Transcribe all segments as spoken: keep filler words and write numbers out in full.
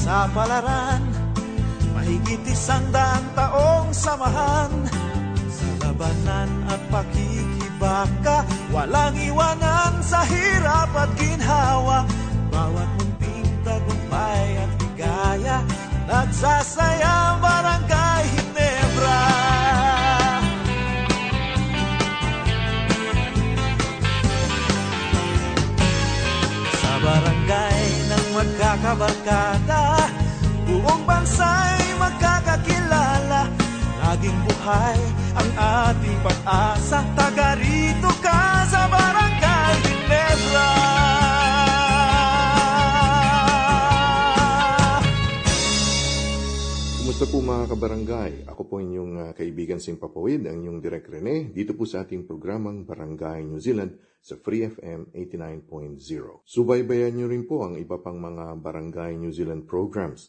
Sa palaran, mahigit isang daang taong samahan. Sa labanan at pakikibaka, walang iwanan sa hirap at ginhawa. Bawat munting tagumpay at higaya, nagsasayang Barangay Ginebra. Sa barangay ng magkakabarkada, buong bansa'y magkakakilala. Laging buhay ang ating pag-asa. Taga rito ka sa Barangay Ginebra. Kumusta po mga kabarangay? Ako po inyong uh, kaibigan Simpapawid, ang inyong Direk Rene, dito po sa ating programang Barangay New Zealand sa Free F M eighty-nine point zero. Subaybayan nyo rin po ang iba pang mga Barangay New Zealand programs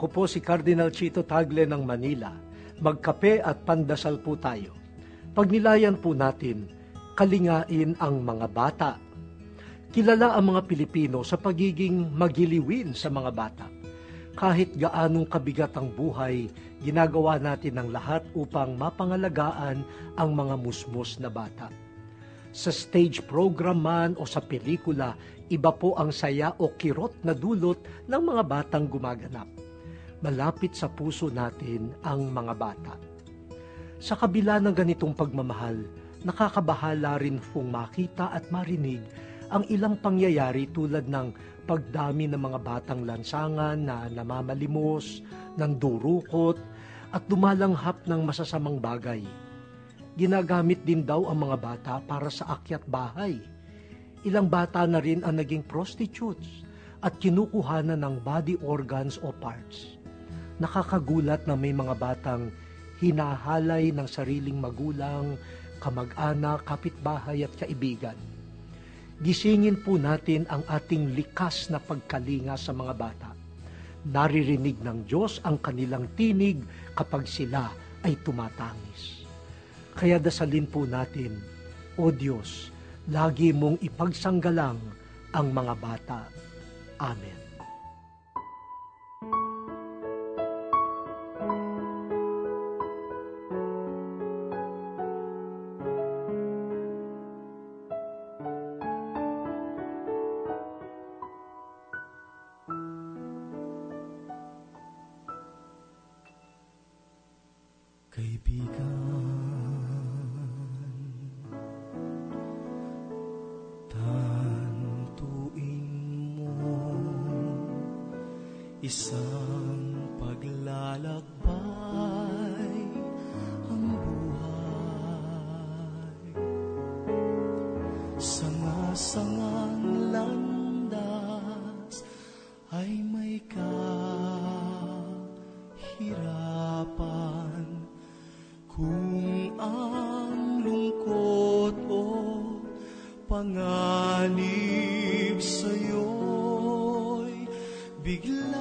Ako po si Cardinal Chito Tagle ng Manila. Magkape at pandasal po tayo. Pagnilayan po natin, kalingain ang mga bata. Kilala ang mga Pilipino sa pagiging magiliwin sa mga bata. Kahit gaanong kabigat ang buhay, ginagawa natin ang lahat upang mapangalagaan ang mga musmos na bata. Sa stage program man o sa pelikula, iba po ang saya o kirot na dulot ng mga batang gumaganap. Malapit sa puso natin ang mga bata. Sa kabila ng ganitong pagmamahal, nakakabahala rin pong makita at marinig ang ilang pangyayari tulad ng pagdami ng mga batang lansangan na namamalimos, nandurukot, at dumalanghap ng masasamang bagay. Ginagamit din daw ang mga bata para sa akyat bahay. Ilang bata na rin ang naging prostitutes at kinukuhanan ng body organs o parts. Nakakagulat na may mga batang hinahalay ng sariling magulang, kamag-anak, kapitbahay at kaibigan. Gisingin po natin ang ating likas na pagkalinga sa mga bata. Naririnig ng Diyos ang kanilang tinig kapag sila ay tumatangis. Kaya dasalin po natin, O Diyos, lagi mong ipagsanggalang ang mga bata. Amen. Isang paglalakbay ang buhay, sanga-sangang landas ay may kahirapan. Kung ang lungkot o panganib sa'yo'y bigla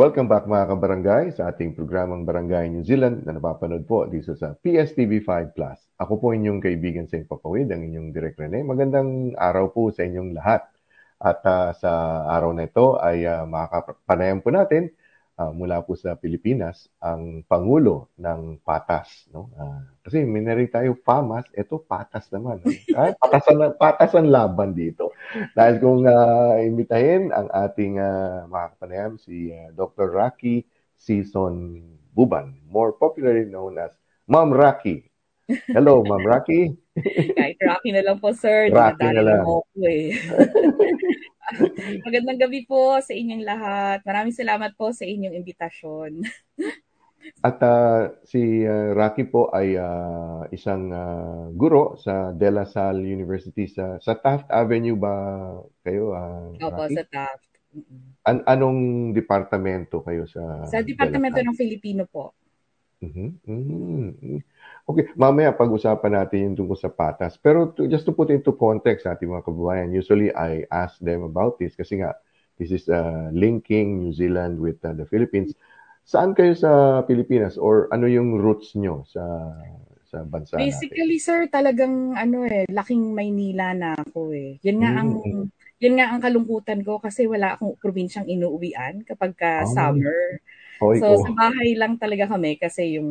Welcome back mga kabarangay sa ating programang Barangay New Zealand na napapanood po dito sa P S T V five plus. Ako po inyong kaibigan sa Papawid, ang inyong Direk Rene. Magandang araw po sa inyong lahat. At uh, sa araw na ito ay uh, makakapanayan po natin uh, mula po sa Pilipinas ang Pangulo ng PATAS. No? Uh, kasi minari tayo PAMAS, ito PATAS naman. No? Ay, patasan, patasan laban dito. Dahil kung uh, imitahin ang ating uh, makakapanayam si uh, Doctor Raki Sison-Buban, more popularly known as Ma'am Raki. Hello, Ma'am Raki. Kahit Raki na lang po, sir. Raki na lang. Mo, eh. Magandang gabi po sa inyong lahat. Maraming salamat po sa inyong imbitasyon. At uh, si uh, Raki po ay uh, isang uh, guro sa De La Salle University. Sa, sa Taft Avenue ba kayo, uh, Raki? Opo, sa Taft. An- anong departamento kayo sa... Sa departamento ng Filipino po. Mm-hmm. Mm-hmm. Okay, mamaya pag-usapan natin yung tungkol sa PATAS. Pero to, just to put into context sa ating mga kababayan, usually I ask them about this kasi nga, this is uh, linking New Zealand with uh, the Philippines. Saan kayo sa Pilipinas or ano yung roots nyo sa sa bansa natin? Basically, sir, talagang ano eh, laking Maynila na ako eh. Yan nga mm-hmm. ang... Yun nga ang kalungkutan ko kasi wala akong probinsyang inuuwian kapag ka oh, summer. Oy, so, oh. sa bahay lang talaga kami kasi yung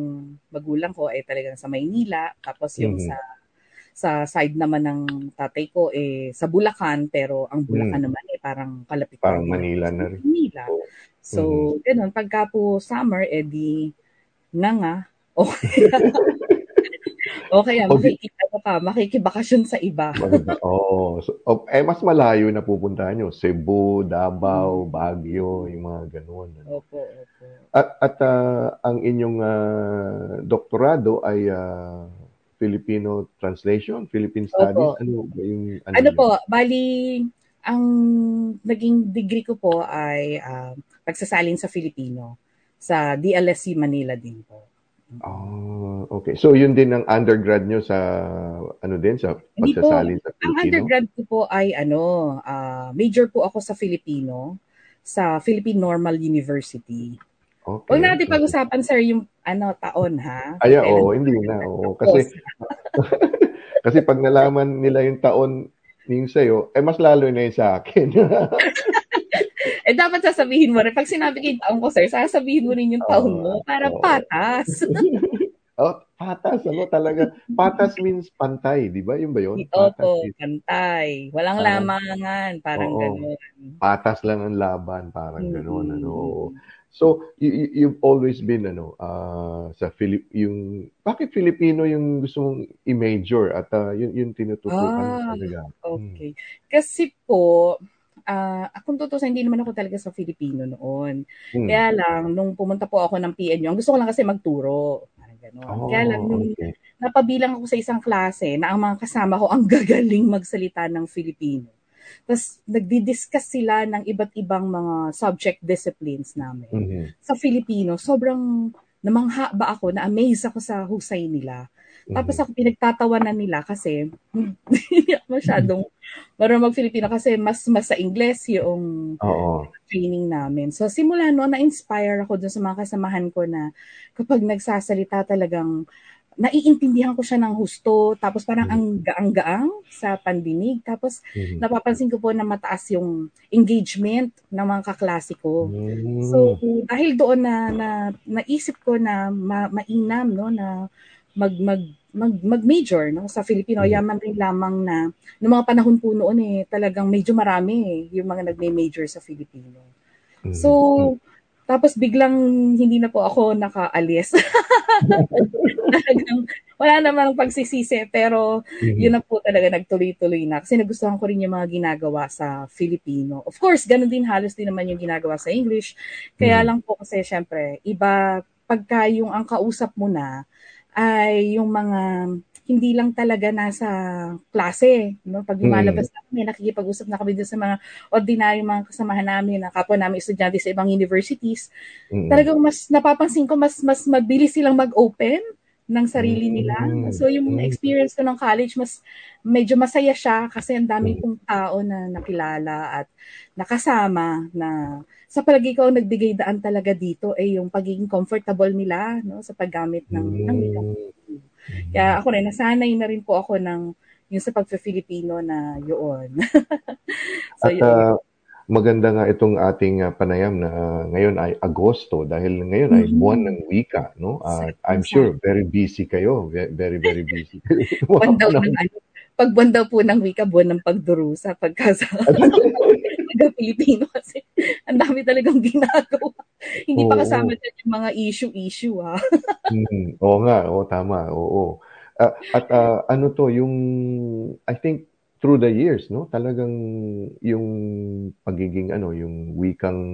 magulang ko ay talagang sa Maynila. Tapos yung mm-hmm. sa sa side naman ng tatay ko eh sa Bulacan. Pero ang Bulacan mm-hmm. naman eh parang kalapit. Parang Manila na rin. Manila. Oh. So, mm-hmm. ganun. Pagka po summer, eh di na nga. Okay. Okay, okay. Makikita ko ka, makikibakasyon sa iba. Oo. Oh, so, oh, eh, mas malayo na pupuntahan nyo. Cebu, Davao, Baguio, yung mga ganun. Opo, okay, opo. Okay. At, at uh, ang inyong uh, doktorado ay uh, Filipino Translation, Philippine Studies. Okay. Ano, yung, ano, ano po, bali, ang naging degree ko po ay uh, pagsasalin sa Filipino. Sa D L S C Manila din po. Oh, okay. So, yun din ang undergrad nyo sa, ano din, sa pagsasalin sa Filipino? Ang undergrad ko po ay, ano, uh, major po ako sa Filipino, sa Philippine Normal University. Okay. Huwag natin pag-usapan, sir, yung, ano, taon, ha? Ay, oo, oh, hindi na. Oh. Kasi, kasi pag nalaman nila yung taon yung sa'yo, eh, mas lalo na yun sa akin. Eh, dapat sasabihin mo rin. Pag sinabi kayo taon ko, sir, sasabihin mo rin yung taon mo. Para oh. patas. oh, patas. Ano talaga? Patas means pantay. Di ba? Yun ba yun? Opo, means... pantay. Walang parang, lamangan. Parang oh, gano'n. Patas lang ang laban. Parang mm-hmm. gano'n. Ano. So, y- you've always been, ano, uh, sa Filip... yung... Bakit Filipino yung gusto mong i-major? At uh, yun, yung tinututukan ah, talaga. Okay. Hmm. Kasi po... Uh, kung totoo hindi naman ako talaga sa Filipino noon. Hmm. Kaya lang, nung pumunta po ako ng P N U, ang gusto ko lang kasi magturo. Oh, Kaya lang, nung okay. napabilang ako sa isang klase na ang mga kasama ko ang gagaling magsalita ng Filipino. Tapos, nagdi-discuss sila ng iba't ibang mga subject disciplines namin. Mm-hmm. Sa Filipino, sobrang namangha ba ako, na-amaze ako sa husay nila. Tapos ako pinagtatawanan nila kasi masyadong marunong mag-Filipino kasi mas mas sa Ingles yung Oo. training namin. So simula noon na-inspire ako dun sa mga kasamahan ko na kapag nagsasalita talagang naiintindihan ko siya ng husto. Tapos parang ang gaang-gaang sa pandinig. Tapos mm-hmm. napapansin ko po na mataas yung engagement ng mga kaklase ko. Mm-hmm. So dahil doon na, na naisip ko na ma- mainam no na mag mag mag mag-major no sa Filipino. Mm-hmm. Yaman rin lamang na noong mga panahon po noon eh talagang medyo marami eh, yung mga nagme-major sa Filipino. Mm-hmm. So tapos biglang hindi na po ako nakaalis. Talagang wala namang pagsisisi pero mm-hmm. yun na po talaga nagtuloy-tuloy na kasi nagustuhan ko rin yung mga ginagawa sa Filipino. Of course, ganun din halos din naman yung ginagawa sa English. Kaya mm-hmm. lang po kasi syempre iba pagka yung ang kausap mo na ay yung mga hindi lang talaga nasa klase. No? Pag lumalabas hmm. na kami, nakikipag-usap na kami doon sa mga ordinary mga kasamahan namin, na kapwa namin estudyante sa ibang universities. Hmm. Talagang mas napapansin ko, mas mas mabilis silang mag-open ng sarili nila. So yung experience ko ng college, mas medyo masaya siya kasi ang dami kong tao na nakilala at nakasama na sa palagi ko nagbigay daan talaga dito ay eh, yung pagiging comfortable nila, no, sa paggamit ng ng wika. Kaya ako rin, nasanay na rin po ako ng yung sa pagfe-Filipino na yun. So, at uh, maganda nga itong ating uh, panayam na uh, ngayon ay Agosto dahil ngayon mm-hmm. ay buwan ng wika, no? At uh, I'm sure very busy kayo, very very busy. Buwan daw ng ano? Pag buwan daw po ng wika, buwan ng pagdurusa pagka sa Pilipino kasi ang dami talagang ginagawa. Hindi oo, pa kasama din yung mga issue-issue ha. mm, oo nga, oo tama, oo. Uh, at uh, ano to, yung I think through the years, no, talagang yung pagiging ano, yung wikang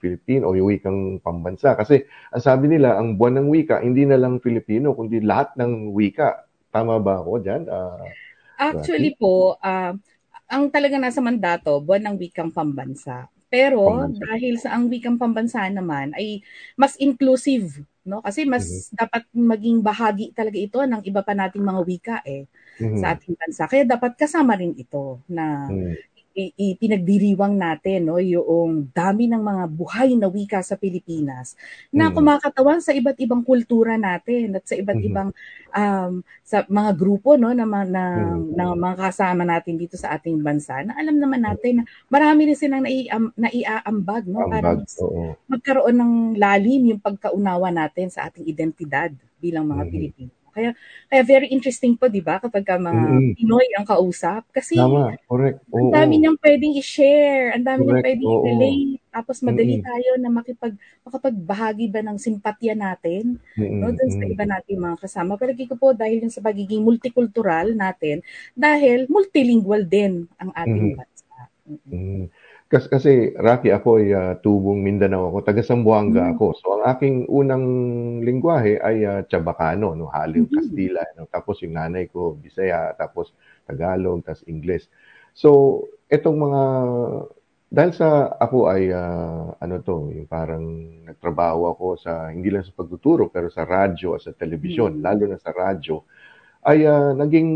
Filipino o yung wikang pambansa kasi ang sabi nila ang buwan ng wika hindi na lang Filipino kundi lahat ng wika, tama ba ako diyan? Uh, Actually Raki? po, uh, ang talaga nasa mandato buwan ng wikang pambansa. Pero pambansa. Dahil sa ang wikang pambansa naman ay mas inclusive, no, kasi mas mm-hmm. dapat maging bahagi talaga ito ng iba pa nating mga wika eh mm-hmm. sa ating bansa, kaya dapat kasama rin ito na mm-hmm. ipinagdiriwang natin, no, yung dami ng mga buhay na wika sa Pilipinas na mm-hmm. kumakatawan sa iba't ibang kultura natin at sa iba't ibang mm-hmm. um, sa mga grupo, no, na na, mm-hmm. na mga kasama natin dito sa ating bansa na alam naman natin na marami rin silang naiaambag, no, para magkaroon ng lalim yung pagkaunawa natin sa ating identidad bilang mga mm-hmm. Pilipino. Kaya kaya very interesting po, 'di ba, kapag ka mga mm-hmm. Pinoy ang kausap kasi tama, correct. Ang dami niyang pwedeng i-share, ang dami niyang pwedeng oo. i-relate. Tapos madali mm-hmm. tayo na makipag makapagbahagi ba ng simpatya natin, mm-hmm. no, dun sa iba nating mga kasama. Pero kiko po dahil yung sa pagiging multicultural natin, dahil multilingual din ang ating mm-hmm. bansa. Mm-hmm. Mm-hmm. Kasi, kasi Raki, ako ay uh, tubong Mindanao ako, taga Sambuanga mm. ako. So ang aking unang lingwahe ay uh, Chabacano, no, Haliw, mm-hmm. Kastila, no. Tapos yung nanay ko Bisaya, tapos Tagalog, tapos Ingles. So etong mga dahil sa ako ay uh, ano to, yung parang nagtrabaho ako sa hindi lang sa pagtuturo pero sa radyo at sa telebisyon, mm-hmm. lalo na sa radyo, ay uh, naging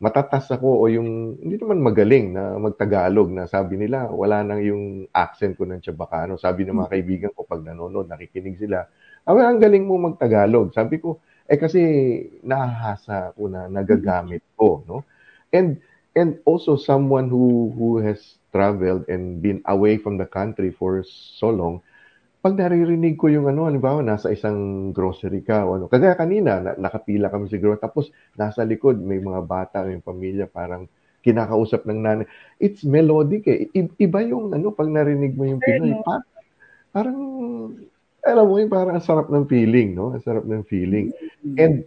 matatas ako o yung hindi naman magaling na magtagalog na sabi nila wala nang yung accent ko ng Chabacano. Sabi ng mga kaibigan ko pag nanonood, nakikinig sila, "Awe, ang galing mo magtagalog." Sabi ko, eh kasi nahahasa ko na nagagamit ko, no? And and also someone who who has traveled and been away from the country for so long, pag naririnig ko yung ano, halimbawa, nasa isang grocery ka o ano. Kagaya kanina, na, nakapila kami siguro. Tapos, nasa likod, may mga bata, may pamilya, parang kinakausap ng nanay. It's melodic eh. I- iba yung ano, pag narinig mo yung Pinoy. Parang, parang, alam mo yung parang ang sarap ng feeling, no? Ang sarap ng feeling. And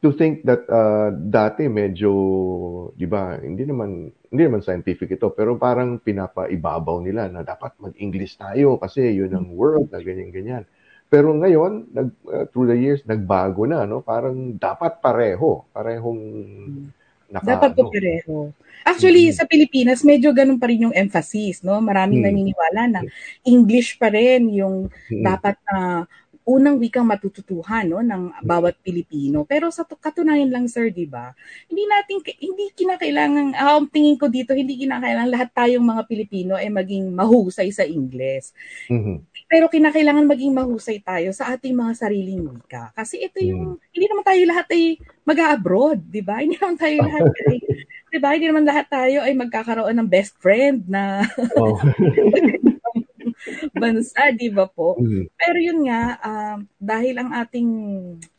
to think that uh, dati medyo, di ba, hindi naman... hindi naman scientific ito, pero parang pinapaibabaw nila na dapat mag-English tayo kasi yun ang world na ganyan-ganyan. Pero ngayon, nag, uh, through the years, nagbago na, no? Parang dapat pareho. Parehong... Naka, dapat po pareho. Actually, mm-hmm. sa Pilipinas, medyo ganun pa rin yung emphasis, no? Maraming mm-hmm. naniniwala na English pa rin yung mm-hmm. dapat na... Uh, unang wikang matututuhan, no, ng bawat Pilipino. Pero sa katunayan lang, sir, di ba? Hindi natin, hindi kinakailangan, um, tingin ko dito, hindi kinakailangan lahat tayong mga Pilipino ay maging mahusay sa Ingles. Mm-hmm. Pero kinakailangan maging mahusay tayo sa ating mga sariling wika. Kasi ito yung, mm-hmm. hindi naman tayo lahat ay mag-a-abroad, di ba? Hindi naman tayo lahat ay, di ba? Hindi naman lahat tayo ay magkakaroon ng best friend na... Oh. bansa, di ba po? Mm-hmm. Pero yun nga, uh, dahil ang ating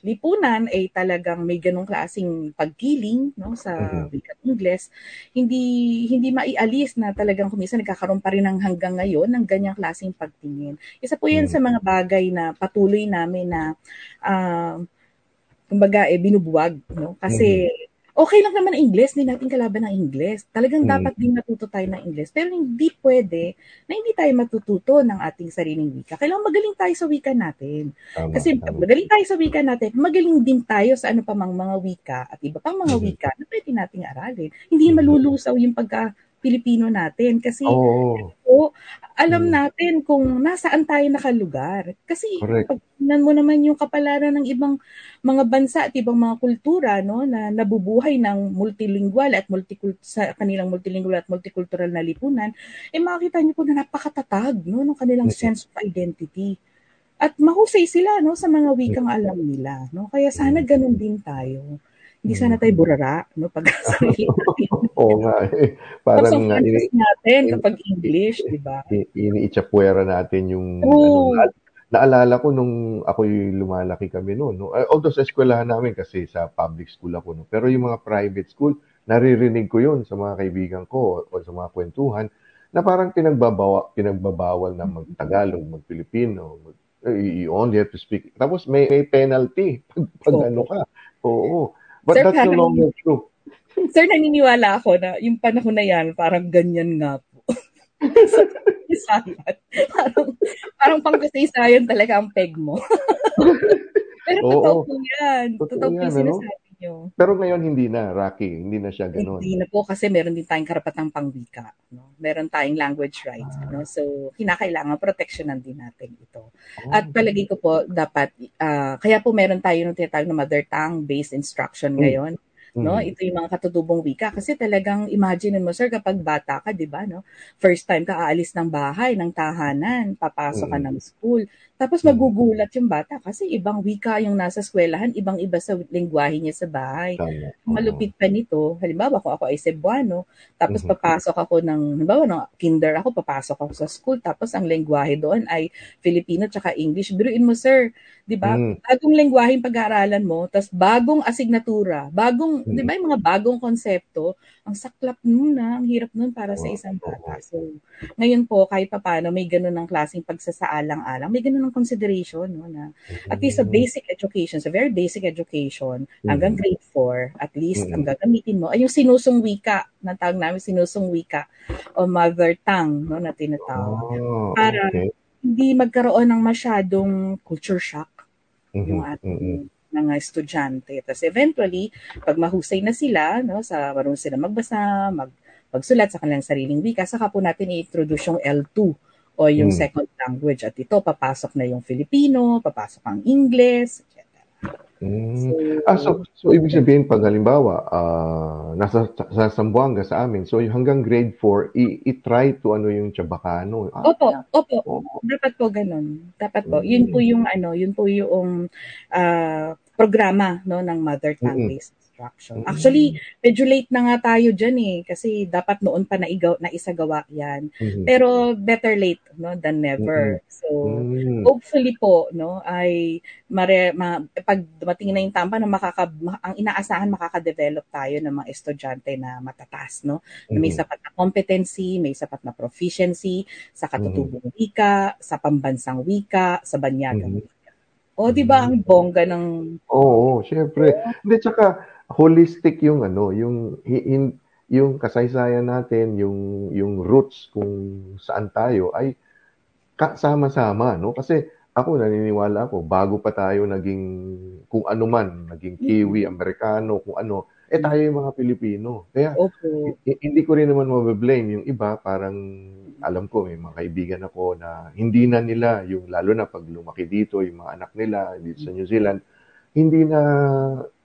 lipunan ay talagang may ganong klaseng pagkiling, no, sa wikang mm-hmm. Ingles, hindi hindi maialis na talagang kuminsan nagkakaroon pa rin ng hanggang ngayon ng ganyang klaseng pagtingin. Isa po yan mm-hmm. sa mga bagay na patuloy namin na uh, kumbaga eh, binubuwag, no? Kasi mm-hmm. okay lang naman ang Ingles, hindi natin kalaban ang Ingles. Talagang mm. dapat din matuto tayo ng Ingles. Pero hindi pwede na hindi tayo matututo ng ating sariling wika. Kailangan magaling tayo sa wika natin. Tama, kasi tama. magaling tayo sa wika natin, magaling din tayo sa ano pa mang mga wika at iba pang mga mm-hmm. wika na pwede nating aralin. Hindi malulusaw yung pagka Pilipino natin. Kasi oh. o, alam hmm. natin kung nasaan tayo nakalugar. Kasi pagtignan mo naman yung kapalaran ng ibang mga bansa at ibang mga kultura, no, na nabubuhay ng multilingual at multicult- sa kanilang multilingual at multicultural na lipunan, eh makikita niyo po na napakatatag, no, ng kanilang hmm. sense of identity. At mahusay sila, no, sa mga wikang alam nila, no. Kaya sana ganun din tayo. Hindi sana tayo burara, no, pag-asali. Oo nga eh. Parang so, ini- natin kapag English, di ba? Ini-itsapuera natin yung oh. ano, naalala ko nung ako yung lumalaki kami noon, no. Although sa eskwelahan namin kasi sa public school ako, no. Pero yung mga private school, naririnig ko yun sa mga kaibigan ko o sa mga kwentuhan na parang pinagbabawa, pinagbabawal na mag-Tagalog, mag-Pilipino, mag- you only have to speak. Tapos may, may penalty pag, pag oh. ano ka. Oo. But sir, that's no longer true. Sir, naniniwala ako na yung panahon na yan, parang ganyan nga po. So, parang, parang pangkasaysayan talaga ang peg mo. Pero oh, totoo po yan. Totoo, totoo yan, po yung sinasabi nyo. Pero ngayon hindi na, Rocky. Hindi na siya ganun. Hindi na po kasi meron din tayong karapatang pangwika, no? Meron tayong language rights. Ah. No? So, kinakailangan proteksyonan din natin ito. Oh. At palagi ko po dapat, uh, kaya po meron tayo yung tinatawag na mother tongue-based instruction mm. ngayon. No, ito yung mga katutubong wika kasi talagang imagine mo sir kapag bata ka, 'di ba, no? First time ka aalis ng bahay, ng tahanan, papasok ka ng school. Tapos magugulat yung bata kasi ibang wika yung nasa eskwelahan, ibang-iba sa lengguwahe niya sa bahay. Malupit pa nito. Halimbawa, kung ako ay Cebuano, tapos papasok ako ng halimbawa no, kinder ako, papasok ako sa school, tapos ang lengguwahe doon ay Filipino tsaka English. Biruin mo sir, 'di ba? Bagong lengguwahe pag-aaralan mo, tapos bagong asignatura, bagong Mm-hmm. Di ba yung mga bagong konsepto, ang saklap nun na, ang hirap nun para wow. sa isang bata. So, ngayon po, kahit pa paano, may ganun ng klaseng pagsasaalang-alang, may ganun ng consideration, no, na at least sa basic education, sa very basic education, mm-hmm. hanggang grade four, at least mm-hmm. ang gagamitin mo, ay yung sinusong wika, na tawag namin sinusong wika, o mother tongue, no, na tinatawag. Oh, para okay. hindi magkaroon ng masyadong culture shock mm-hmm. yung ating mm-hmm. ng estudyante. Tapos eventually, pag mahusay na sila, no, sa marunong sila magbasa, mag, magsulat sa kanilang sariling wika, saka po natin i-introduce yung L two o yung mm. second language. At ito, papasok na yung Filipino, papasok ang English, et cetera. Mm. So, ah, so, so, ibig sabihin, pag halimbawa, uh, nasa sa Zamboanga sa amin, so hanggang grade four, i- i-try to ano yung Chabacano. Ah, opo, opo, opo. Dapat po ganun. Dapat po. Yun po yung, ano, yun po yung, uh, programa, no, ng mother tongue based mm-hmm. instruction. Actually, medyo late na nga tayo diyan eh kasi dapat noon pa naigaw na isagawa 'yan. Mm-hmm. Pero better late, no, than never. Mm-hmm. So, mm-hmm. hopefully po, no, ay mare, ma, pag dumating na yung tama na makaka ang inaasahan makaka-develop tayo ng mga estudyante na matataas, no, na may sapat na competency, may sapat na proficiency sa katutubong mm-hmm. wika, sa pambansang wika, sa banyagang wika. Mm-hmm. O, oh, di ba ang bongga ng... Oo, syempre. Hindi, yeah. tsaka holistic yung ano, yung, in, yung kasaysayan natin, yung, yung roots kung saan tayo ay kasama-sama, no? Kasi ako, naniniwala ako, bago pa tayo naging kung ano man, naging Kiwi, Amerikano, kung ano, eh tayo yung mga Pilipino. Kaya okay. h- hindi ko rin naman mabablame yung iba, parang... Alam ko, may mga kaibigan ako na hindi na nila, yung lalo na pag lumaki dito, yung mga anak nila dito sa New Zealand, hindi na,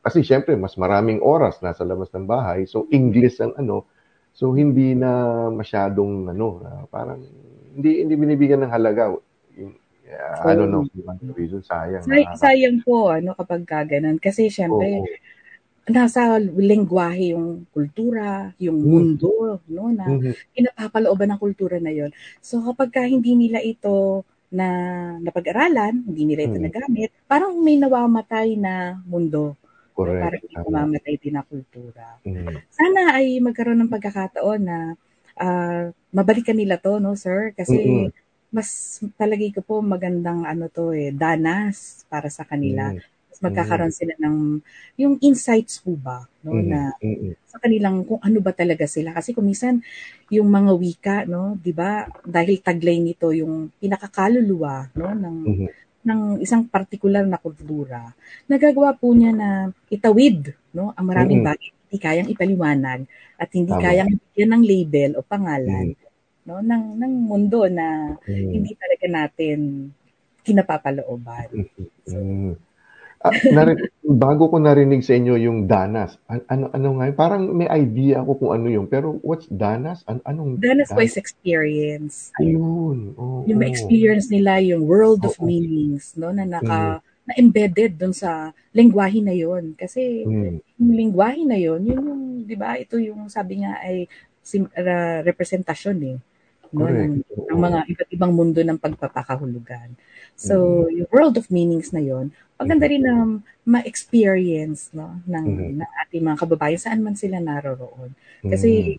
kasi syempre, mas maraming oras nasa labas ng bahay, so English ang ano, so hindi na masyadong, ano, parang, hindi hindi binibigyan ng halaga. Yeah, so, I don't know, reason, sayang. Say, sayang po, ano, kapag gaganan, kasi syempre, oh. nasa lengguwahe yung kultura, yung mundo, mm. no, na pinapapalooban ng kultura na yon. So kapag ka hindi nila ito na napag-aralan, hindi nila ito mm. nagamit, parang may nawamatay na mundo. Correct. Parang may namamatay din na kultura. Mm. Sana ay magkaroon ng pagkakataon na uh, mabalikan nila to, no, sir? Kasi mm-hmm. mas talagay ko po magandang ano to eh, danas para sa kanila. Mm. magkakaroon sila ng yung insights po ba, no, mm-hmm. na sa kanilang kung ano ba talaga sila kasi kung minsan yung mga wika, no, 'di ba, dahil taglay nito yung pinakakaluluwa, no, ng mm-hmm. ng isang partikular na kultura, nagagawa po niya na itawid, no, ang maraming mm-hmm. bagay hindi kayang ipaliwanag at hindi Tama. kayang bigyan ng label o pangalan mm. no ng ng mundo na mm. hindi talaga natin kinapapalooban. So, mm. uh, narin, bago ko narinig sa inyo yung danas. An- ano ano nga yun? Parang may idea ako kung ano yung pero what's danas? An- anong danas was experience. Ayun. Oh, yung oh. experience nila yung world of oh, meanings no na naka mm. na embedded doon sa lengguwahe na yon kasi mm. yung lengguwahe na yon yun yung 'di ba ito yung sabi nga ay sim- uh, representasyon eh no ng, ng mga iba't ibang mundo ng pagpapakahulugan. So mm. yung world of meanings na yon maganda rin na ma-experience no ng mm. ng ating mga kababayan saan man sila naroroon kasi mm.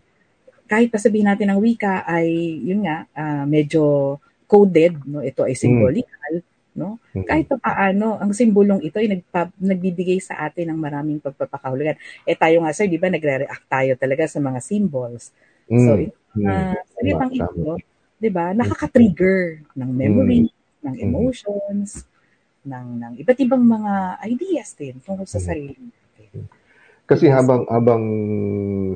kahit pa sabihin natin ang wika ay yun nga uh, medyo coded no ito ay symbolical mm. no? Kahit pa paano, ang simbolong ito ay nagpa, nagbibigay sa atin ng maraming pagpapakahulugan. Eh tayo nga sir, di ba nagre-react tayo talaga sa mga symbols. Mm. So, ito, uh, salitang ito, di ba, nakaka-trigger ng memory, mm. ng emotions, mm. ng, ng iba't ibang mga ideas din tungkol sa sarili natin. Kasi so, habang habang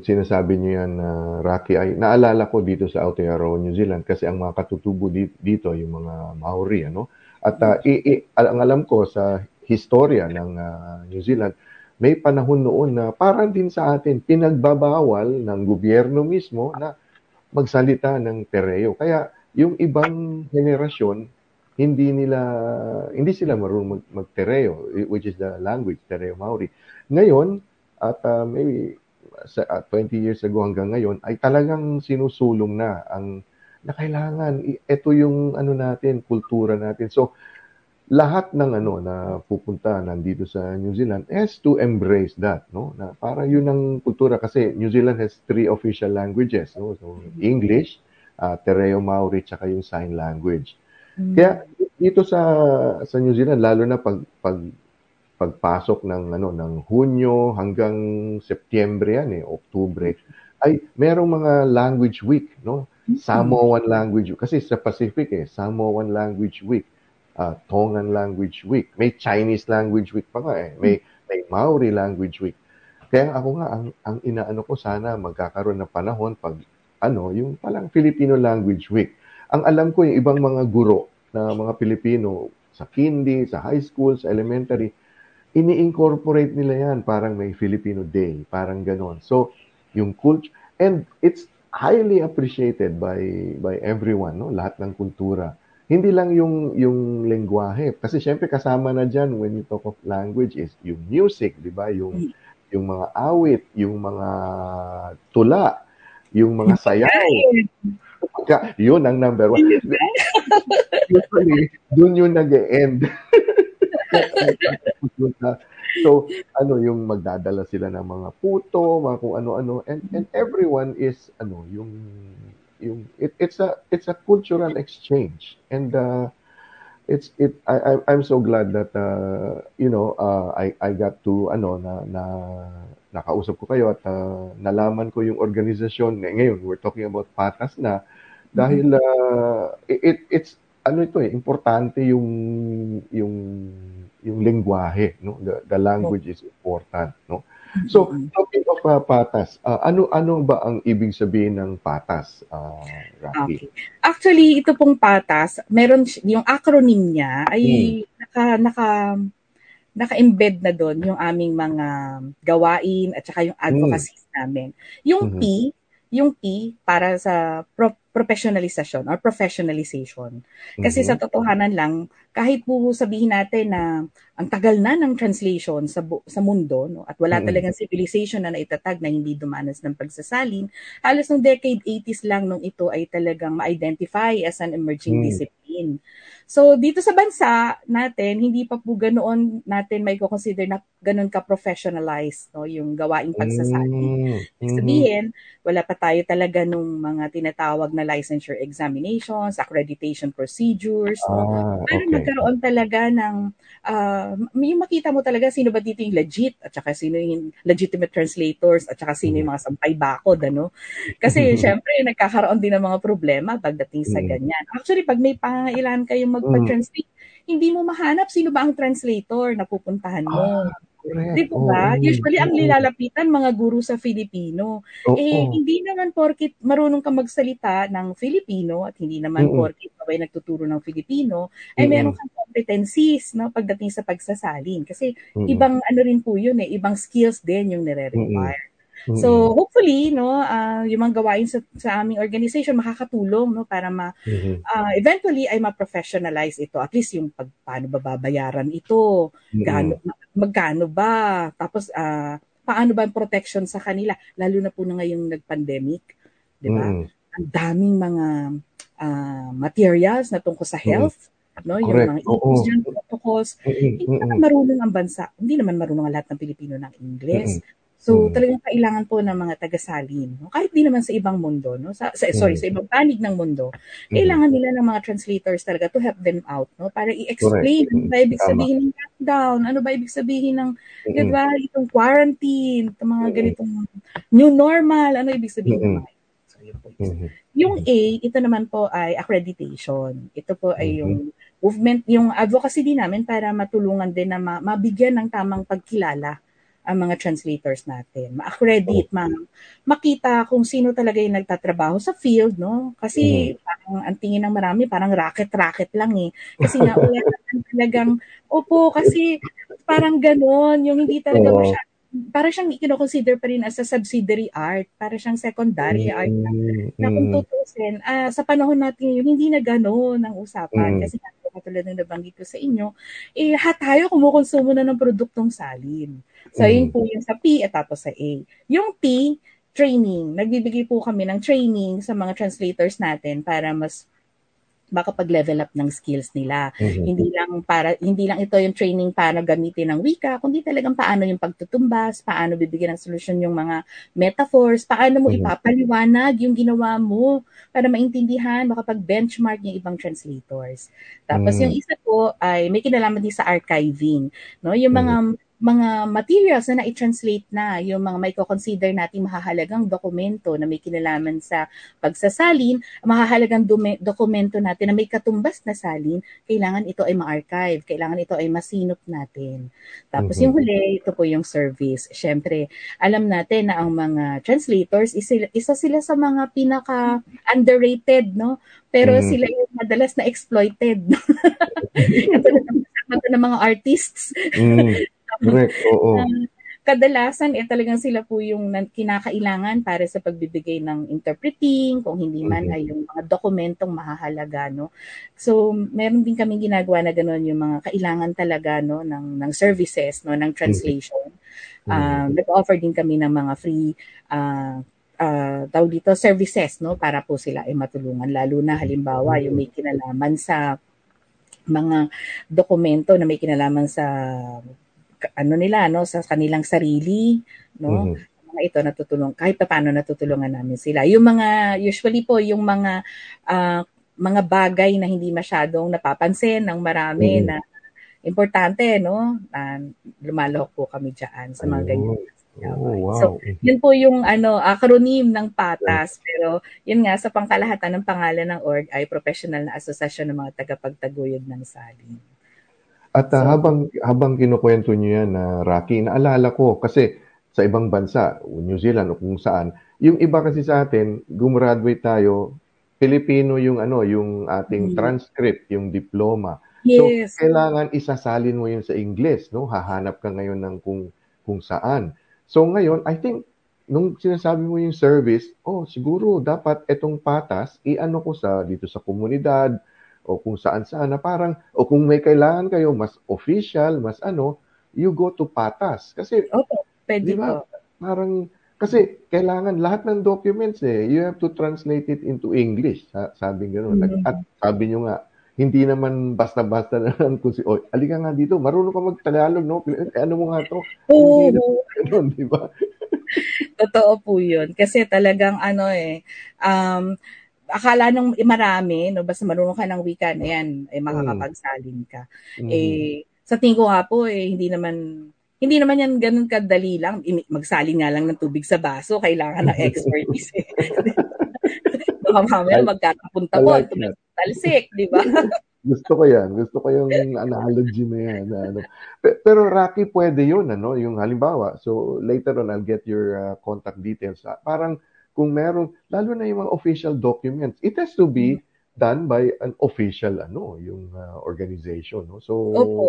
sinasabi niyo yan, uh, Rocky, ay naalala ko dito sa Aotearoa, New Zealand, kasi ang mga katutubo dito, yung mga Maori, ano? At uh, i- i- ang alam ko sa historia ng uh, New Zealand, may panahon noon na parang din sa atin, pinagbabawal ng gobyerno mismo na magsalita ng Tereo. Kaya yung ibang henerasyon, hindi nila hindi sila marunong mag, mag Tereo, which is the language, Tereo Maori. Ngayon, at uh, maybe sa, uh, twenty years ago hanggang ngayon, ay talagang sinusulong na ang na kailangan ito yung ano natin kultura natin so lahat ng ano na pupunta nandito sa New Zealand has to embrace that no na para yun ang kultura kasi New Zealand has three official languages no so English uh, Tereo Maori tsaka yung sign language mm-hmm. Kaya dito sa sa New Zealand lalo na pag pag pagpasok ng ano ng Hunyo hanggang Septyembre yan eh Oktubre ay merong mga language week no Samoan language kasi sa Pacific eh Samoan language week, uh, Tongan language week, may Chinese language week pa nga eh, may may Maori language week. Kaya ako nga ang ang inaano ko sana magkakaroon ng panahon pag ano yung palang Filipino language week. Ang alam ko yung ibang mga guro na mga Pilipino sa kindy, sa high school, sa elementary, ini-incorporate nila yan parang may Filipino day, parang ganon. So yung culture and it's highly appreciated by by everyone no lahat ng kultura hindi lang yung yung lengguwahe kasi syempre kasama na diyan when you talk of language is yung music di ba yung yung mga awit yung mga tula yung mga sayaw yun ang number one usually dun yun nag-e-end so ano yung magdadala sila ng mga puto, mga kung ano-ano and and everyone is ano yung yung it, it's a it's a cultural exchange and uh, it's it I I'm so glad that uh, you know uh, I I got to ano na na nakausap ko kayo at uh, nalaman ko yung organisasyon ngayon we're talking about PATAS na dahil uh, it it's ano ito eh importante yung yung yung lengguwahe no the, the language is important no so talking of uh, PATAS uh, ano ano ba ang ibig sabihin ng PATAS uh, Rocky? Okay. Actually ito pong PATAS meron yung acronym niya ay hmm. naka naka naka-embed na doon yung aming mga gawain at saka yung advocacy hmm. namin yung mm-hmm. P yung P para sa pro- professionalization or professionalization. Kasi mm-hmm. sa totohanan lang, kahit po sabihin natin na ang tagal na ng translation sa bu- sa mundo, no, at wala mm-hmm. talagang civilization na naitatag na hindi dumanas ng pagsasalin, halos ng decade eighties lang nung ito ay talagang ma-identify as an emerging mm-hmm. discipline. So dito sa bansa natin, hindi pa po ganoon natin may consider na ganoon ka-professionalized no, yung gawaing pagsasalin. Mm-hmm. Sabihin, wala pa tayo talaga nung mga tinatawag na licensure examinations, accreditation procedures. Ah, pero okay. magkaroon talaga ng, uh, yung makita mo talaga sino ba dito yung legit, at saka sino yung legitimate translators, at saka sino yung mga sampay bakod, ano? Kasi syempre, nagkakaroon din ng mga problema pagdating sa ganyan. Actually, pag may pangailan kayong magpa-translate, hindi mo mahanap sino ba ang translator na pupuntahan mo. Ah. Correct. Di ba? Oh, usually, oh, ang nilalapitan mga guru sa Filipino. Oh, eh, oh. Hindi naman porkit marunong ka magsalita ng Filipino at hindi naman mm-hmm. porkit mabay nagtuturo ng Filipino, ay mm-hmm. meron kang competencies no, pagdating sa pagsasalin. Kasi mm-hmm. ibang ano rin po yun eh, ibang skills din yung nire-require. Mm-hmm. So, hopefully, no, uh, yung mga gawain sa, sa aming organization makakatulong no, para ma, mm-hmm. uh, eventually ay ma-professionalize ito. At least yung pag, paano ba babayaran ito, mm-hmm. gaano magkano ba? Tapos uh, paano ba ang protection sa kanila? Lalo na po na ngayong nag-pandemic, 'di ba? Mm. Ang daming mga uh, materials na tungkol sa health, mm. no? Correct. Yung mga inclusion protocols. Hindi naman marunong ang bansa. Hindi naman marunong ang lahat ng Pilipino ng Ingles. Mm-mm. So mm. talagang kailangan po ng mga tagasalin, no? Kahit di naman sa ibang mundo, no? Sa, sa sorry, mm. sa ibang panig ng mundo. Mm. Kailangan nila ng mga translators talaga to help them out, no? Para i-explain Correct. Ano ba ibig sabihin ng lockdown, ano ba ibig sabihin ng mm. 'di ba, itong quarantine, itong mga mm. ganitong new normal, ano ibig sabihin mm. ng mga so, yun po. Mm-hmm. Yung A, ito naman po ay accreditation. Ito po ay mm-hmm. yung movement, yung advocacy din namin para matulungan din na ma- mabigyan ng tamang pagkilala ang mga translators natin. Ma-accredit, okay. ma- makita kung sino talaga yung nagtatrabaho sa field, no? Kasi mm. parang ang tingin ng marami, parang racket-racket lang eh. Kasi nga, wala naman talagang, opo, kasi parang ganon, yung hindi talaga oh. masyadong, para siyang kinoconsider pa rin as a subsidiary art, para siyang secondary mm. art na, na kung tutusin, uh, sa panahon natin yun, hindi na ganon ang usapan. Mm. Kasi katulad ng nabanggit ko sa inyo, eh, ha tayo kumukonsumo na ng produktong salin. So, yun po yung sa P at tapos sa A. Yung T, training. Nagbibigay po kami ng training sa mga translators natin para mas makapag-level up ng skills nila. Mm-hmm. Hindi lang para hindi lang ito yung training paano gamitin ang wika, kundi talagang paano yung pagtutumbas, paano bibigyan ng solusyon yung mga metaphors, paano mo mm-hmm. ipapaliwanag yung ginawa mo para maintindihan, makapag-benchmark yung ibang translators. Tapos mm-hmm. yung isa po ay may kinalaman din sa archiving, no? Yung mga mm-hmm. mga materials na na-translate na, yung mga may ko-consider natin mahahalagang dokumento na may kinalaman sa pagsasalin, mahahalagang dume- dokumento natin na may katumbas na salin, kailangan ito ay ma-archive, kailangan ito ay masinop natin. Tapos mm-hmm. yung huli, ito po yung service. Siyempre, alam natin na ang mga translators, isa, isa sila sa mga pinaka-underrated, no? Pero mm-hmm. sila yung madalas na exploited. Ito na ng mga artists. Mm-hmm. Correct, oo. Um, kadalasan, eh, talagang sila po yung kinakailangan para sa pagbibigay ng interpreting, kung hindi man mm-hmm. ay yung mga dokumentong mahahalaga, no? So, meron din kaming ginagawa na gano'n yung mga kailangan talaga, no, ng, ng services, no, ng translation. Mm-hmm. Uh, nag-offer din kami ng mga free uh, uh, tawag dito, services, no, para po sila ay matulungan. Lalo na, halimbawa, mm-hmm. yung may kinalaman sa mga dokumento na may kinalaman sa ano nila, no, sa kanilang sarili, no, mm-hmm. mga ito natutulong, kahit pa paano natutulungan namin sila. Yung mga, usually po, yung mga, uh, mga bagay na hindi masyadong napapansin ng marami mm-hmm. na importante, no, uh, lumalok po kami dyan sa mga ganyan. Oh, wow. So, yun po yung ano, acronym ng PATAS, pero yun nga, sa pangkalahatan ng pangalan ng org ay Professional na Asosasyon ng mga Tagapagtaguyod ng Salin. At uh, so, habang habang kinukwento niyo yan na uh, Rocky, naalala ko kasi sa ibang bansa, New Zealand o kung saan, yung iba kasi sa atin, gumraduate tayo, Pilipino yung ano, yung ating transcript, yung diploma. Yes. So kailangan isasalin mo yun sa Ingles, no? Hahanap ka ngayon ng kung kung saan. So ngayon, I think nung sinasabi mo yung service, oh, siguro dapat etong PATAS i-ano ko sa dito sa komunidad o kung saan-saan na parang, o kung may kailangan kayo, mas official, mas ano, you go to PATAS. Kasi, okay, pwede diba, parang, kasi kailangan lahat ng documents eh, you have to translate it into English. Sabi gano'n. Mm-hmm. At sabi nyo nga, hindi naman basta-basta na lang kung si, oh, alika nga dito, marunong ka mag-Tagalog, no? Ano mo nga to? Oo. Oh. Ganun, di ba? Totoo po yun. Kasi talagang ano eh, um, akala nung marami, no, basta marunong ka ng wika na yan, eh, makakapagsalin ka. Mm. Eh, sa tingin ko nga po, eh, hindi naman, hindi naman yan ganun kadali lang. Magsalin nga lang ng tubig sa baso, kailangan ng expertise. Baka mamaya magkakapunta ko, tumisik, di ba? Gusto ko yan. Gusto ko yung analogy na yan. Ano. Pero Rocky, pwede yun. Ano? Yung halimbawa, so later on, I'll get your uh, contact details. Parang kung merong, lalo na yung mga official documents, it has to be done by an official ano, yung uh, organization. No? So, opo,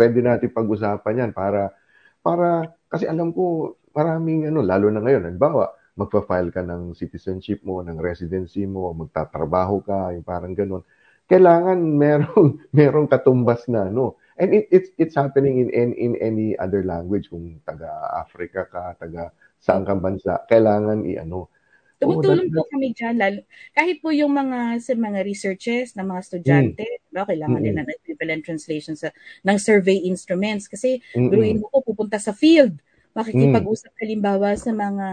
pwede natin pag-usapan yan para, para kasi alam ko, maraming, ano, lalo na ngayon, halimbawa, magpa-file ka ng citizenship mo, ng residency mo, magtatrabaho ka, yung parang ganun. Kailangan merong merong katumbas na no, and it, it's it's happening in, in in any other language. Kung taga Africa ka, taga saan kang bansa, kailangan iano. Tumutulong oh, po kami diyan, lalo kahit po yung mga sa mga researches ng mga estudyante, mm. ba kailangan mm-hmm. nila ng equivalent translation sa ng survey instruments kasi biruin mo po pupunta sa field, makikipag-usap halimbawa sa mga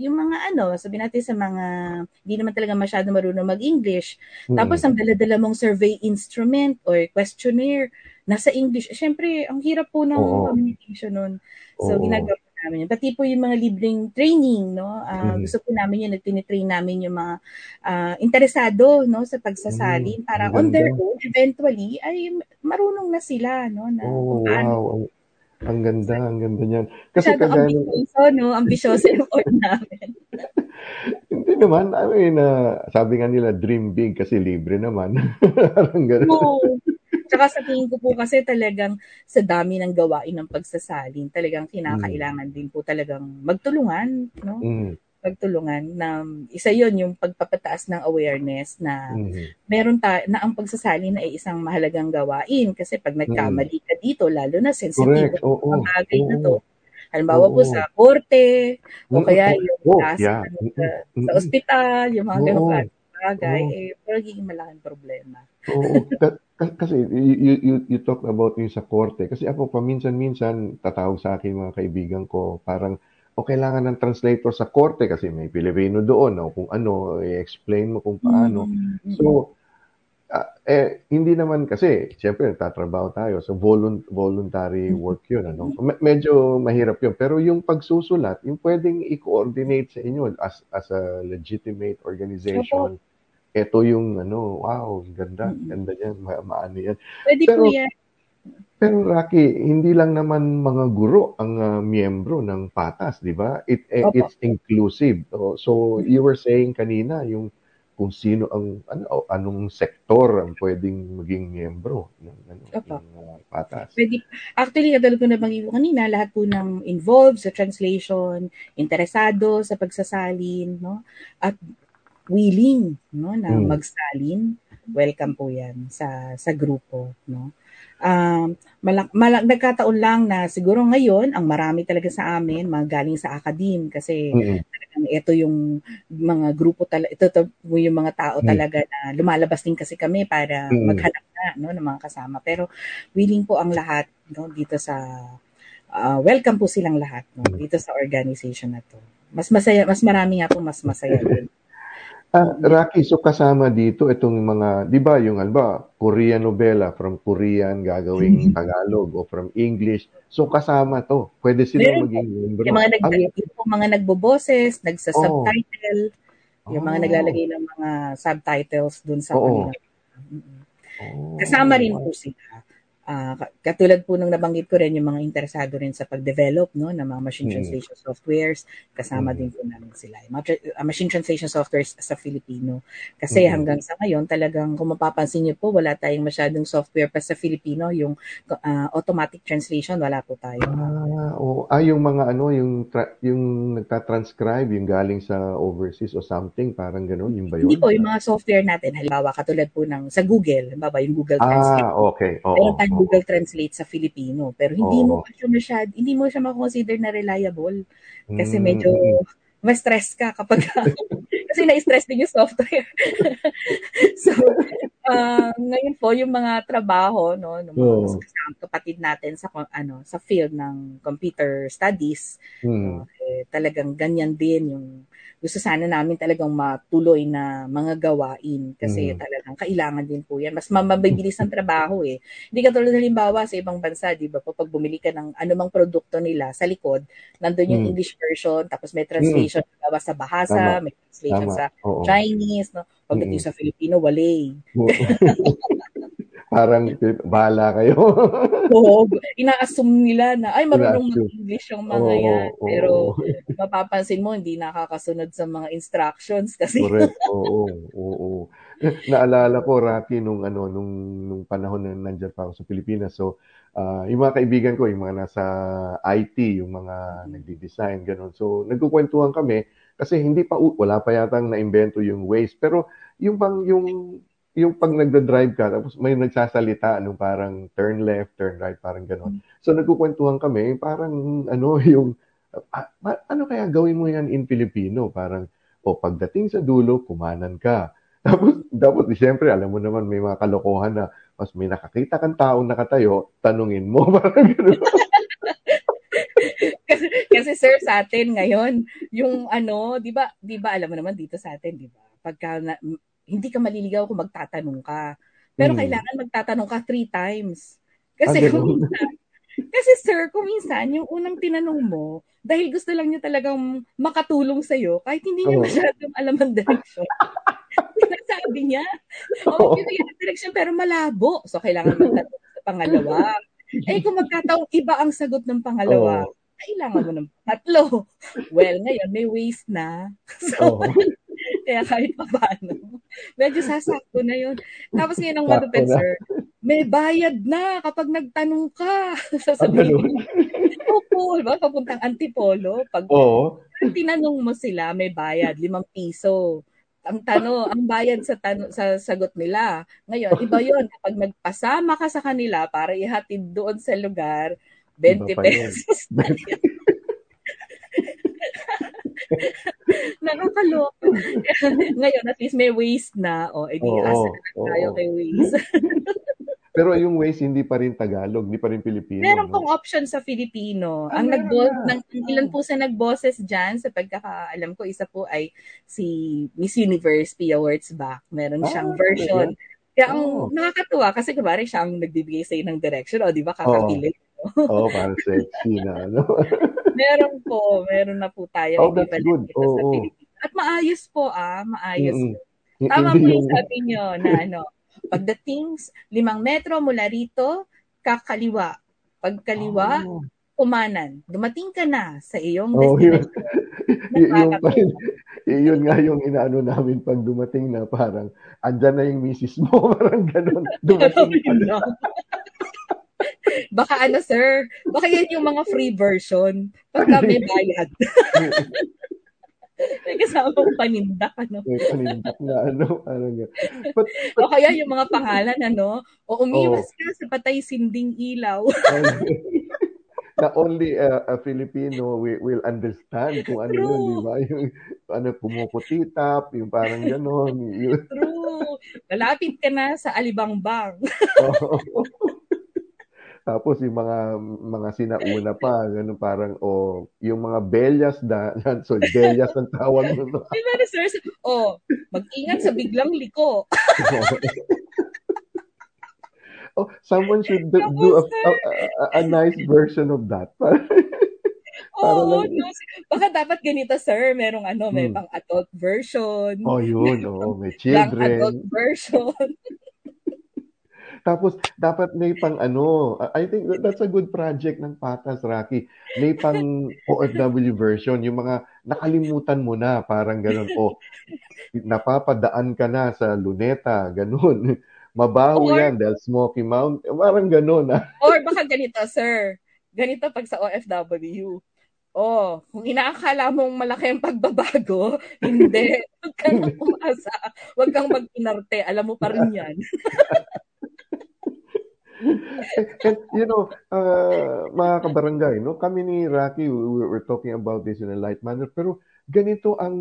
yung mga ano, sabihin natin sa mga hindi naman talaga masyado marunong mag-English. Mm. Tapos ang dala-dala mong survey instrument or questionnaire nasa English. Siyempre, ang hirap po ng oh. communication nun. So oh. ginagawa namin yun. Pati po yung mga libreng training, no? Uh, mm. gusto po namin yun, nagtinitrain namin yung mga uh, interesado, no, sa pagsasali mm. para Ganda. on their own eventually ay marunong na sila, no, na oh, paano. Wow. Ang ganda, ang ganda niyan. Kasi kagaya ng ambisyoso, no? Ambisyoso yung org namin. Hindi naman, I mean, uh, sabi nga nila, dream big kasi libre naman. Parang gano'n. Oo. Tsaka sa tingin ko po kasi talagang sa dami ng gawain ng pagsasalin, talagang kinakailangan mm. din po talagang magtulungan, no? Mm. Magtulungan na isa yon yung pagpapataas ng awareness na mm-hmm. meron ta na ang pagsasali na ay isang mahalagang gawain kasi pag nagkamali ka dito lalo na sensitive ang bagay na to halimbawa po sa korte o kaya yung oh, task yeah. sa, sa ospital yung mga ganong bagay eh magiging malaking problema. Oo, that, kasi you, you, you talk about yung sa korte kasi ako paminsan-minsan tatawag sa akin mga kaibigan ko parang o kailangan ng translator sa korte kasi may Pilipino doon o kung ano, i-explain mo kung paano. Mm-hmm. So, uh, eh, hindi naman kasi, siyempre, nagtatrabaho tayo. So, volunt- voluntary work yun. Ano? Medyo mahirap yun. Pero yung pagsusulat, yung pwedeng i-coordinate sa inyo as, as a legitimate organization. Ito yung, ano, wow, ganda. Mm-hmm. Ganda yan, ma- maano yan. Pwede Pero, po yan. Pero Rocky, hindi lang naman mga guro ang uh, miyembro ng PATAS, di ba? It, eh, it's inclusive. So, so, you were saying kanina yung kung sino ang, ano, anong sektor ang pwedeng maging miyembro ng, ano, ng uh, PATAS. Pwede. Actually, adal ko na bang iwan kanina, lahat po ng involved sa translation, interesado sa pagsasalin, no? At willing, no, na hmm. magsalin, welcome po yan sa, sa grupo, no? Um, malak- malak- nagkataon lang na siguro ngayon, ang marami talaga sa amin, mga galing sa academe kasi mm-hmm. talagang ito yung mga grupo, tala- ito, ito yung mga tao talaga na lumalabas din kasi kami para mm-hmm. maghanap na no, ng mga kasama. Pero willing po ang lahat no, dito sa, uh, welcome po silang lahat no, dito sa organization na to. Mas masaya, mas marami nga po mas masaya din. Ah, Rocky, so kasama dito itong mga, di ba yung alba, Korean novela, from Korean gagawing Tagalog o from English. So kasama to. Pwede sila maging member. Yung mga, nag- ah, yung mga nagboboses, nagsasubtitle, oh. yung mga oh. naglalagay ng mga subtitles dun sa oh. kanila. Oh. Kasama rin po sila. Uh, katulad po nung nabanggit ko rin yung mga interesado rin sa pag-develop no, ng mga machine translation mm. softwares, kasama mm. din po namin sila. Machine translation softwares sa Filipino. Kasi mm. hanggang sa ngayon, talagang kung mapapansin niyo po, wala tayong masyadong software pa sa Filipino. Yung uh, automatic translation, wala po tayo. Ah, oh. ah yung mga ano, yung, tra- yung nagtatranscribe, yung galing sa overseas o something, parang gano'n, yung ba yun? Hindi po, yung mga software natin, halimbawa, katulad po ng sa Google, halimbawa, yung Google Translate. Ah, okay. Oo. Oh. Google Translate sa Filipino pero hindi oh. mo pa siya masyad, hindi mo siya ma-consider na reliable kasi medyo ma-stress ka kapag kasi na-stress din yung software. So uh, ngayon po yung mga trabaho no ng mga oh. kapatid natin sa ano sa field ng computer studies hmm. no, eh, talagang ganyan din yung gusto sana namin talagang matuloy na mga gawain kasi mm. talagang kailangan din po yan. Mas mababilis ang trabaho eh. Hindi katulad halimbawa sa ibang bansa, di ba? Pag bumili ka ng anumang produkto nila sa likod, nandun yung mm. English version, tapos may translation mm. sa bahasa, Tama. may translation Tama. sa Oo. Chinese. No? Pagdating mm. sa Filipino, wala eh. Parang bahala kayo. Oo, ina-assume nila na, ay marunong mag-English yung mga oh, yan. Oh, pero oh. mapapansin mo, hindi nakakasunod sa mga instructions kasi. Correct, oo. Oh, oh, oh. Naalala ko, Rocky, nung, ano, nung, nung panahon na nandiyan pa ako sa Pilipinas. So, uh, yung mga kaibigan ko, yung mga nasa I T, yung mga nagdi-design, gano'n. So, nagkukwentuhan kami kasi hindi pa, wala pa yatang na-invento yung Waze. Pero yung bang, yung... yung pag nagda-drive ka, tapos may nagsasalita, anong parang turn left, turn right, parang gano'n. So, nagkukwentuhan kami, parang ano yung, ah, ano kaya gawin mo yan in Filipino? Parang, o oh, pagdating sa dulo, kumanan ka. Tapos, dapat, siyempre, alam mo naman, may mga kalokohan na, mas may nakakita kang taong nakatayo, tanungin mo, parang gano'n. kasi, kasi, sir, sa atin ngayon, yung ano, di ba, di ba, alam mo naman dito sa atin, di ba, pagka, na, hindi ka maliligaw kung magtatanong ka. Pero hmm. kailangan magtatanong ka three times. Kasi ah, kung minsan, kasi sir, kung minsan, yung unang tinanong mo, dahil gusto lang niya talagang makatulong sa'yo, kahit hindi niya oh. masyadong alam ang direksyon. Sabi niya, oh, okay, oh. direksyon, pero malabo. So, kailangan magtatanong sa pangalawa. Eh, kung magkataong iba ang sagot ng pangalawa, oh. kailangan mo ng tatlo. Well, ngayon, may waste na. So, oh. kaya kahit pa paano. Medyo sasakto na yun. Tapos ngayon ang matupid, sir, may bayad na kapag nagtanong ka. Sasabihin. Opo, ba? Papuntang Antipolo. Pag Oo. tinanong mo sila, may bayad, limang piso. Ang tanong, ang bayad sa, tan- sa sagot nila. Ngayon, iba yun. Kapag nagpasama ka sa kanila para ihatid doon sa lugar, twenty pesos na yun. Nakakaloko. Ngayon, at least may waste na. O, edi oh, asa oh, tayo oh. kay waste. Pero yung waste, hindi pa rin Tagalog, hindi pa rin Pilipino. Meron no? pong option sa Filipino. Ah, ang nag-boss, ah, ng, ilan po sa nagboses dyan, sa pagkakaalam ko, isa po ay si Miss Universe, Pia Wurtzbach. Meron ah, siyang version. Okay. Kaya ang oh. nakakatuwa, kasi kumari siya ang nagbibigay sa'yo ng direction. O, di ba, kakapilit. Oh. Oo, oh, parang sexy na, ano? Meron po, meron na po tayo. Oh, that's good. Oh, sa oh. At maayos po, ah, maayos mm-hmm. po. Tama po yung sabi nyo na, ano, pagdating limang metro mula rito, kakaliwa. Pagkaliwa, oh. kumanan. Dumating ka na sa iyong oh, destination. Yun, yung, yun, yun nga yung inaano namin pag dumating na parang, andyan na yung misis mo, parang ganun. Dumating ka na. Baka ano, sir, baka yan yung mga free version pagka may bayad. May kasamang panindak, ano? May panindak na, ano? ano But, o kaya yung mga pangalan, ano? O umiwas oh. ka sa patay sinding ilaw. Na only uh, a Filipino will understand kung ano yun, di ba? Yung ano, kumukutitap, yung parang gano'n. Yung... True. Malapit ka na sa Alibangbang. Oo. Tapos yung mga mga sinauna pa, ganun parang, o oh, yung mga bellas na, so bellas ang tawag mo. No? Diba na, sir? O, oh, mag-ingat sa biglang liko. Oh, someone should do, do a, a, a, a nice version of that. Oo, oh, no. Baka dapat ganito, sir. Merong ano, may hmm. pang-adult version. Oh, yun. Oh, may children. Pang-adult version. Tapos, dapat may pang ano, I think that's a good project ng PATAS, Rocky. May pang O F W version, yung mga nakalimutan mo na, parang gano'n. O, napapadaan ka na sa Luneta, gano'n. Mabaho or, yan dahil Smoky Mountain, parang gano'n. Ah. Or baka ganito, sir. Ganito pag sa O F W. Oh, kung inaakala mong malaki ang pagbabago, hindi. Huwag kang umasa. Huwag kang mag-inarte. Alam mo pa rin yan. And, you know, uh, mga kabarangay, no? Kami ni Rocky, we were talking about this in a light manner, pero ganito ang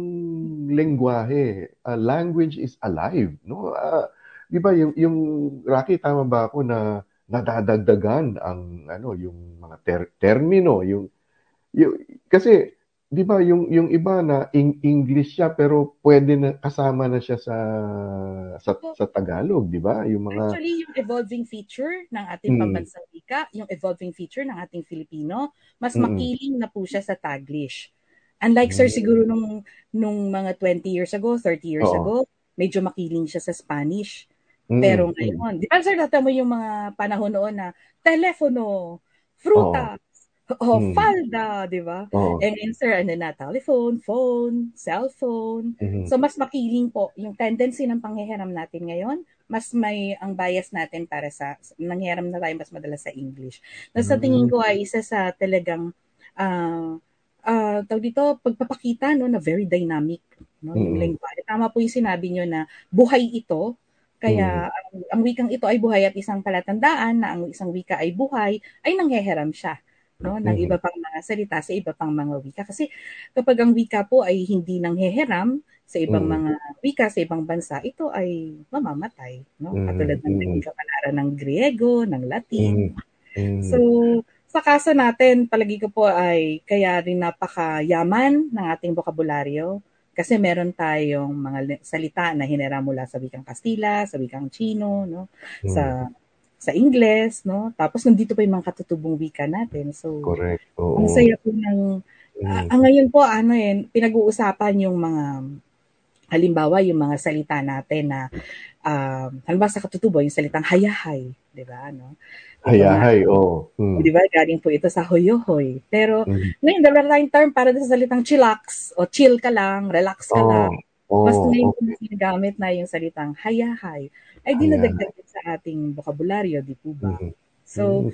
lengguahe. Uh, language is alive, no? Uh, di ba, yung, yung Rocky, tama ba ako na nadadagdagan ang, ano, yung mga ter- termino, yung, yung, kasi, di ba, yung, yung iba na in- English siya, pero pwede na, kasama na siya sa, sa, sa Tagalog, di ba? Yung mga... Actually, yung evolving feature ng ating mm. pambansang wika, yung evolving feature ng ating Filipino, mas mm. makiling na po siya sa Taglish. Unlike, mm. sir, siguro nung, nung mga twenty years ago, thirty years Oo. ago, medyo makiling siya sa Spanish. Mm. Pero ngayon, di ba sir, nata mo yung mga panahon noon na telepono, frutas, oh. o mm. falda, di ba? Oh. And then sir, ano na, telephone, phone, cellphone. Mm-hmm. So mas makiling po yung tendency ng panghihiram natin ngayon, mas may ang bias natin para sa, nanghiram na tayo mas madalas sa English. Na sa tingin ko ay isa sa talagang, ah, uh, Uh, tawag dito, pagpapakita no, na very dynamic. No, mm. Tama po yung sinabi nyo na buhay ito. Kaya mm. ang, ang wikang ito ay buhay at isang palatandaan na ang isang wika ay buhay, ay nangheheram siya no, mm. ng iba pang mga salita sa iba pang mga wika. Kasi kapag ang wika po ay hindi nangheheram sa ibang mm. mga wika, sa ibang bansa, ito ay mamamatay. No? Mm. Katulad ng mm. kapalaran ng Griego, ng Latin. Mm. So, sa kaso natin, palagi ko po ay kaya rin napakayaman ng ating bokabularyo kasi meron tayong mga salita na hinera mula sa wikang Kastila, sa wikang Chino, no? Mm. sa sa Ingles, no? Tapos nandito pa yung mga katutubong wika natin. So, correct. Oo. Ang saya po ng mm. uh, ang ngayon po ano eh, pinag-uusapan yung mga halimbawa yung mga salita natin na uh, halimbawa sa katutubo yung salitang hayahay, di ba? No? Hayahay, oo. Oh. Mm. Di ba? Galing po ito sa hoyohoy. Pero, mm. ngayon, dalawa tayong term para sa salitang chillax o chill ka lang, relax ka oh. lang. Oh. Mas ngayon po nagamit na yung salitang hayahay. Ay, di nadagdag sa ating bokabularyo, di po ba? Mm. So,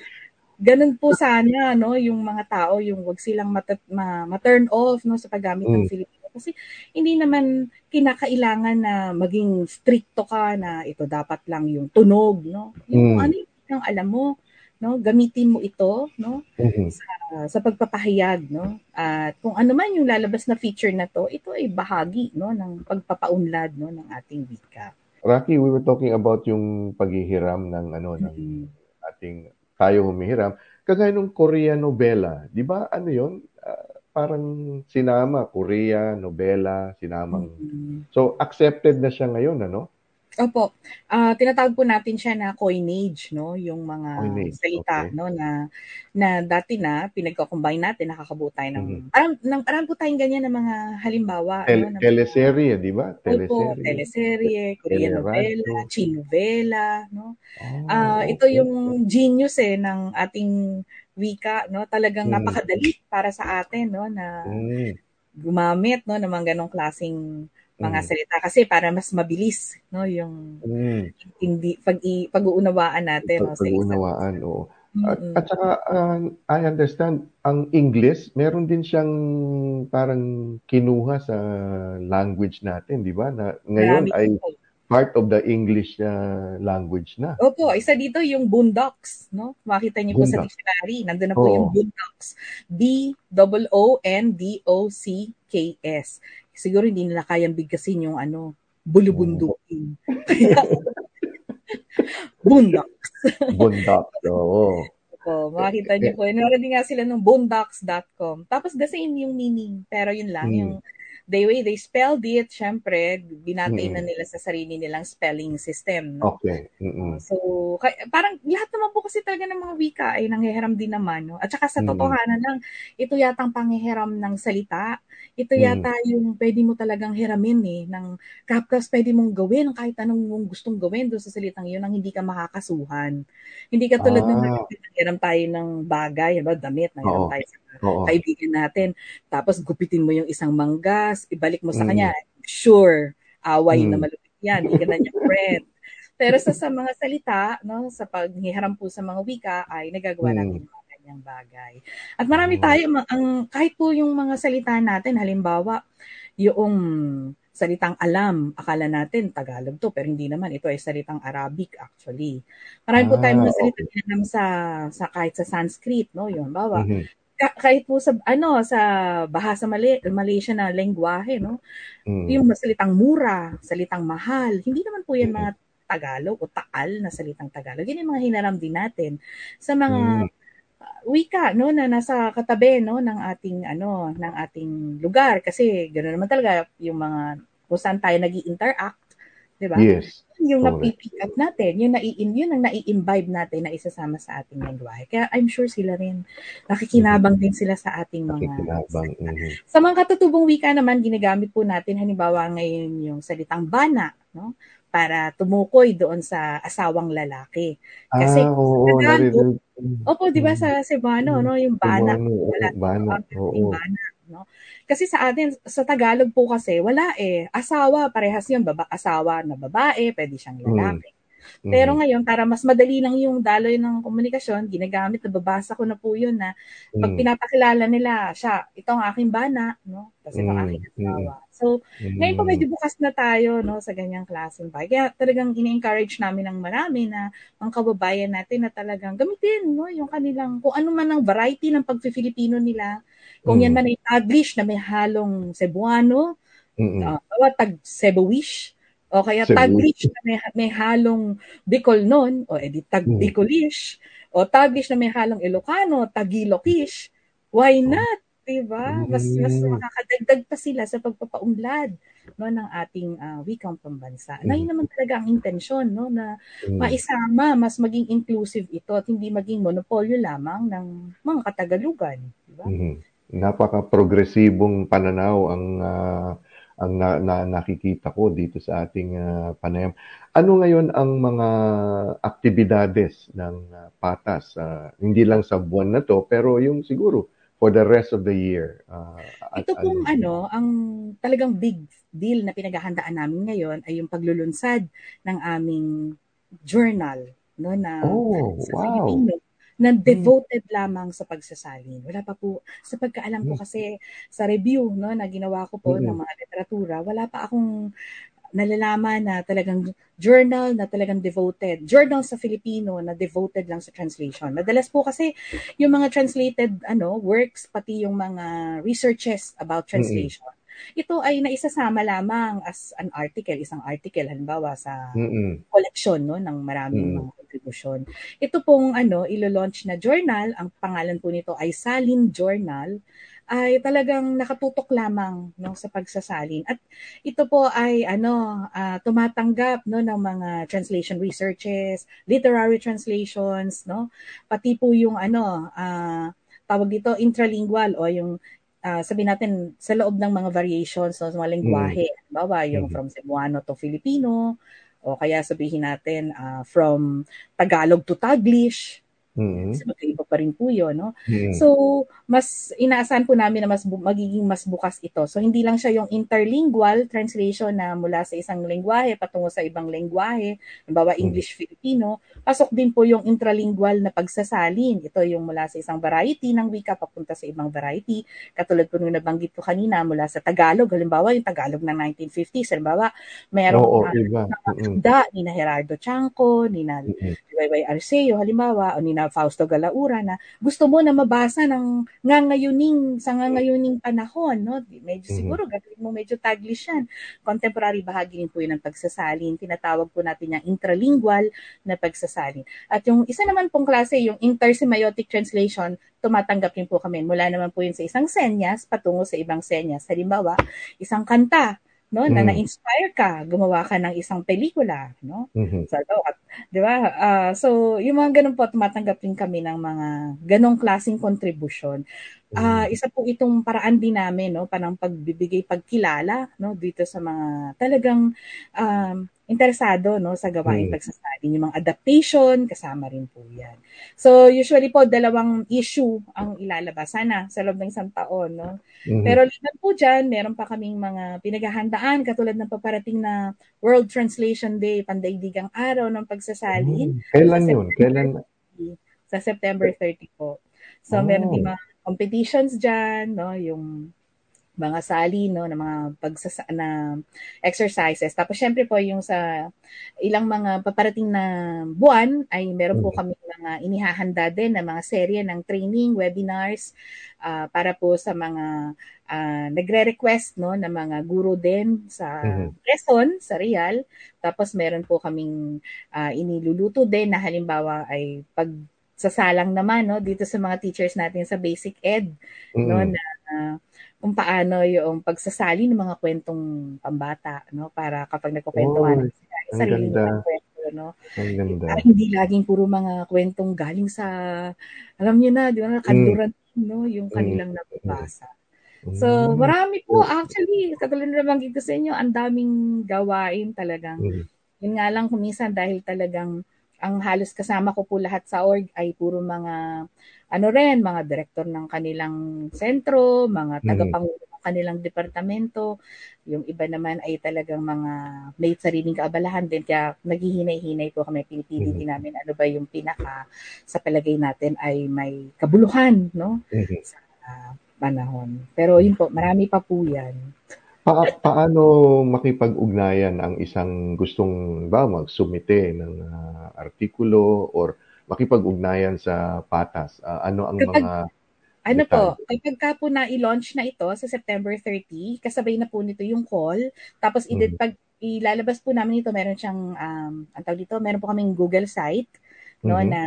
ganun po sana, no, yung mga tao, yung wag silang mat- ma- ma-turn off no, sa paggamit mm. ng Filipino. Kasi hindi naman kinakailangan na maging stricto ka na ito dapat lang yung tunog, no? Yung mm. ano yung nang alam mo, no, gamitin mo ito, no, mm-hmm. sa, sa pagpapahayag, no, at kung ano man yung lalabas na feature na to, ito ay bahagi, no, ng pagpapaunlad, no, ng ating wika. Rocky, we were talking about yung paghihiram ng ano mm-hmm. ng ating tayo humihiram kagaya ng Korea novela, di ba? Ano yon? Uh, parang sinama Korea novela, sinamang mm-hmm. so accepted na siya ngayon, ano? Opo. Uh, tinatawag po natin siya na coinage, no, yung mga coinage. Salita okay. no na na dati na pinagko-combine natin, nakakabuo tayo ng mm-hmm. parang ng parang po tayong ganyan ng mga halimbawa Tel- ano ng teleserye, di ba? Teleserye. Teleserye, Korean novela, chinovela, no. Oh, uh, ito okay. yung genius eh ng ating wika, no. Talagang mm. napakadali para sa atin, no, na mm. gumamit no ng mga ganong klaseng mga mm. salita kasi para mas mabilis no yung mm. hindi pag pag-uunawaan natin no sa pag-uunawaan oo at, at saka uh, I understand ang English meron din siyang parang kinuha sa language natin di ba na ngayon Marami ay po. Part of the English uh, language na opo isa dito yung boondocks no makita niyo boondocks. Po sa dictionary nandoon na po oo. Yung boondocks B O N D O C K S siguro hindi nila kayang bigkasin yung ano, bulubundukin. Kaya, boondocks. Boondocks, oo. So, makakita niyo po. Naroon din nga sila ng boondocks dot com. Tapos the same yung meaning, pero yun lang. Hmm. Yung the way they spelled it, syempre, binatay hmm. na nila sa sarili nilang spelling system. No? Okay. Mm-mm. So, kaya, parang lahat naman po kasi talaga ng mga wika ay nanghihiram din naman. No? At saka sa totohanan hmm. lang, ito yatang panghihiram ng salita. Ito yata mm. yung pwede mo talagang hiramin eh, ng kapkas pwede mong gawin kahit anong mong gustong gawin doon sa salitang yun nang hindi ka makakasuhan. Hindi ka tulad ah. ng nanghiram tayo ng bagay, ano, damit, nanghiram oh. tayo sa oh. kaibigan natin. Tapos gupitin mo yung isang manggas, ibalik mo sa mm. kanya, sure, away mm. na malupit yan, hindi ka na niya friend. Pero sa, sa mga salita, no, sa paghihiram po sa mga wika, ay nagagawa mm. natin yung bagay. At marami tayo, ang, kahit po yung mga salita natin, halimbawa, yung salitang alam, akala natin Tagalog to, pero hindi naman. Ito ay salitang Arabic actually. Marami ah, po tayong mga okay. salita alam sa, sa, kahit sa Sanskrit, no? Yung halimbawa, mm-hmm. kahit po sa ano sa bahasa Malay- Malaysia na lengguwahe, no? Mm-hmm. Yung salitang mura, salitang mahal, hindi naman po yan mga Tagalog o taal na salitang Tagalog. Yan yung mga hinaram din natin sa mga mm-hmm. wika no na nasa katabi no ng ating ano ng ating lugar kasi ganoon naman talaga yung mga kung saan tayo nag-i-interact di ba yes. yung napipick up natin yung nai-in yun ang nai-imbibe natin na isasama sa ating lengguwahe kaya I'm sure sila rin nakikinabang mm-hmm. din sila sa ating mga mm-hmm. sa mga katutubong wika naman ginagamit po natin halimbawa ngayon yung salitang bana no para tumukoy doon sa asawang lalaki. Kasi ah, oo, naririnig. Opo, di ba sa Cebuano, no, yung bana, bana, oo. No? Kasi sa atin, sa Tagalog po kasi, wala eh. Asawa, parehas yun. Baba, asawa na babae, pwede siyang lalaki. Mm. Pero ngayon, para mas madali lang yung daloy ng komunikasyon, ginagamit, nababasa ko na po yun na pag pinapakilala nila, siya, ito ang aking bana, no? Kasi ito ang aking asawa. So, ngayon po medyo bukas na tayo, no, sa ganyang klaseng bahay. Kaya talagang ini-encourage namin ng marami na ang kababayan natin na talagang gamitin, no, yung kanilang, kung ano man ang variety ng pag-Filipino nila, kung yan man ay Taglish na may halong Cebuano, uh, o tag-Cebuish, o kaya Taglish na may, may halong Bicol nun, o edi tag-Bicolish, o Taglish na may halong Ilocano, Tagilokish, why not? Diba? Mas, mas makakadagdag pa sila sa pagpapaunglad, no, ng ating uh, wikang pambansa. Na yun naman talaga ang intensyon, no, na maisama, mas maging inclusive ito at hindi maging monopolyo lamang ng mga Katagalugan. Diba? Mm-hmm. Napaka-progresibong pananaw ang uh, ang na, na, nakikita ko dito sa ating uh, panayam. Ano ngayon ang mga aktibidades ng uh, PATAS? Uh, hindi lang sa buwan na to, pero yung siguro for the rest of the year. Uh, Ito at, pong ano, ang talagang big deal na pinaghahandaan namin ngayon ay yung paglulunsad ng aming journal, no, na oh, sa wow. Filipino, na devoted lamang sa pagsasalin. Wala pa po, sa pagkaalam ko kasi sa review, no, na ginawa ko po mm-hmm. ng mga literatura, wala pa akong nalalaman na talagang journal na talagang devoted. Journal sa Filipino na devoted lang sa translation. Madalas po kasi yung mga translated ano works, pati yung mga researches about translation, mm-hmm. ito ay naisasama lamang as an article, isang article halimbawa sa mm-hmm. collection, no, ng maraming mm-hmm. mga contribution. Ito pong ano, ilo-launch na journal, ang pangalan po nito ay Salin Journal, ay talagang nakatutok lamang, no, sa pagsasalin. At ito po ay ano, uh, tumatanggap, no, ng mga translation researches, literary translations, no, pati po yung ano, uh, tawag dito intralingual, o yung Uh, sabihin natin, sa loob ng mga variations, no, sa mga lingwahe, mm. bawa, yung mm. from Cebuano to Filipino, o kaya sabihin natin, uh, from Tagalog to Taglish, mm. kasi magkaiba pa rin po yun, no? Mm. So, mas inaasahan po namin na mas bu- magiging mas bukas ito. So, hindi lang siya yung interlingual translation na mula sa isang lingwahe patungo sa ibang lingwahe, bawa English-Filipino, pasok din po yung intralingual na pagsasalin. Ito yung mula sa isang variety ng wika papunta sa ibang variety. Katulad po nung nabanggit ko kanina, mula sa Tagalog, halimbawa yung Tagalog ng nineteen fifties, halimbawa mayroong oh, oh, uh, da, ni na Gerardo Tiangco, ni na Y Y. Arceo, halimbawa, o ni na Fausto Galaura, na gusto mo na mabasa ng ngangayuning, sa ngangayuning panahon, no? Medyo siguro, gagawin mo medyo Taglish yan. Contemporary bahagi din po yun ng pagsasalin. Tinatawag po natin yung intralingual na pagsasalin. At yung isa naman pong klase, yung intersemiotic translation, tumatanggap din po kami. Mula naman po yun sa isang senyas patungo sa ibang senyas. Halimbawa, isang kanta, no, na mm. na-inspire ka, gumawa ka ng isang pelikula, no? Mm-hmm. So, di ba? Uh, so, yung mga ganun po, tumatanggap din kami ng mga ganong klaseng contribution. Uh, isa po itong paraan din namin, no, panang pagbibigay, pagkilala, no, dito sa mga talagang um, interesado, no, sa gawain mm. pagsasalin. Yung mga adaptation, kasama rin po yan. So, usually po, dalawang issue ang ilalabas sana sa loob ng isang taon, no? Mm-hmm. Pero laban po dyan, meron pa kaming mga pinaghahandaan, katulad ng paparating na World Translation Day, pandaigdigang araw ng pagsasalin. Mm. Kailan sa yun? Kailan? thirty, sa September thirtieth po. So, oh. meron din mga competitions dyan, no, yung mga sali, no, na mga pagsasa- na exercises. Tapos, syempre po, yung sa ilang mga paparating na buwan, ay meron po kami mga inihahanda din na mga serye ng training, webinars, uh, para po sa mga uh, nagre-request, no, na mga guro din sa lesson, sa real. Tapos, meron po kaming uh, iniluluto din na halimbawa ay pag sasalang naman, no, dito sa mga teachers natin sa basic ed, mm. no, na uh, kung paano yung pagsasali ng mga kwentong pambata, no, para kapag nagkukwentuhan oh, sila sa sarili ng kwento, no, uh, hindi laging puro mga kwentong galing sa, alam niyo na, di ba, kanduran, mm. no, yung kanilang mm. nababasa. So, marami po actually, katulad na nabanggit ko sa inyo, ang daming gawain talagang mm. Yun nga lang kuminsan dahil talagang ang halos kasama ko po lahat sa org ay puro mga ano rin, mga direktor ng kanilang sentro, mga tagapangulo ng kanilang departamento. Yung iba naman ay talagang mga may sariling kaabalahan din. Kaya naghihinay-hinay po kami. Pinipili din namin ano ba yung pinaka sa palagay natin ay may kabuluhan, no? Sa uh, panahon. Pero yun po, marami pa po yan. Pa- paano makipag-ugnayan ang isang gustong ba magsumite ng uh, artikulo or makipag-ugnayan sa PATAS? Uh, ano ang kapag, mga... Ano itan? Po, kapag ka po na i-launch na ito sa September thirtieth, kasabay na po nito yung call. Tapos mm-hmm. pag ilalabas po namin ito, meron siyang, um, ang tawag dito, meron po kaming Google site no mm-hmm. na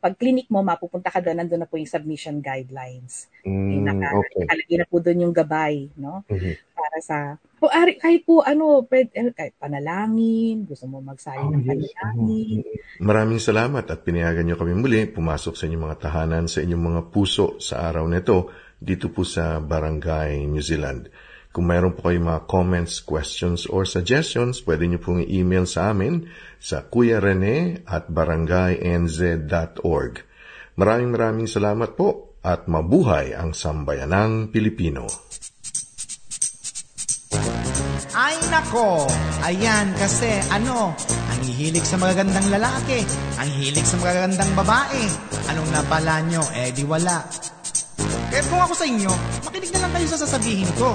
pag clinic mo, mapupunta ka doon, nandun na po yung submission guidelines. Mm, Naka, okay. Nakalagay na po doon yung gabay, no? Mm-hmm. Para sa, po, ari, kahit po, ano, pwede, kahit panalangin, gusto mo magsayo oh, ng yes. panalangin. Oh. Maraming salamat at pinayagan nyo kami muli. Pumasok sa inyong mga tahanan, sa inyong mga puso sa araw nito, dito po sa Barangay New Zealand. Kung mayroon po kayong mga comments, questions, or suggestions, pwede niyo pong i-email sa amin sa kuya rene at barangay n z dot org. Maraming maraming salamat po at mabuhay ang sambayanang Pilipino. Ay nako, ayan kasi ano, ang hihilig sa magagandang lalaki, ang hihilig sa magagandang babae. Anong napala nyo? Eh di wala. Kaya kung ako sa inyo, makinig na lang kayo sa sasabihin ko.